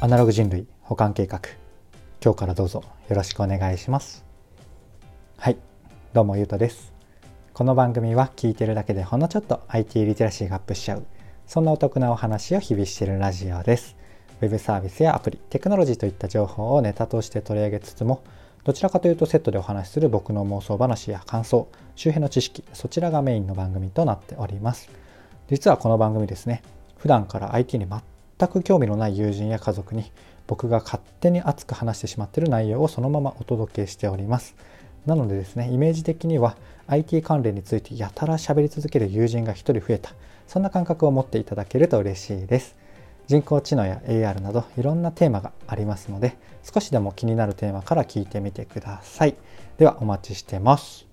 アナログ人類補完計画、今日からどうぞよろしくお願いします。はい、どうもゆうとです。この番組は聞いてるだけでほんのちょっと IT リテラシーがアップしちゃう、そんなお得なお話を日々しているラジオです。ウェブサービスやアプリ、テクノロジーといった情報をネタとして取り上げつつも、どちらかというとセットでお話しする僕の妄想話や感想、周辺の知識、そちらがメインの番組となっております。実はこの番組ですね、普段から IT に全く興味のない友人や家族に僕が勝手に熱く話してしまっている内容をそのままお届けしております。なのでですね、イメージ的には IT 関連についてやたら喋り続ける友人が一人増えた、そんな感覚を持っていただけると嬉しいです。人工知能や AR などいろんなテーマがありますので、少しでも気になるテーマから聞いてみてください。ではお待ちしてます。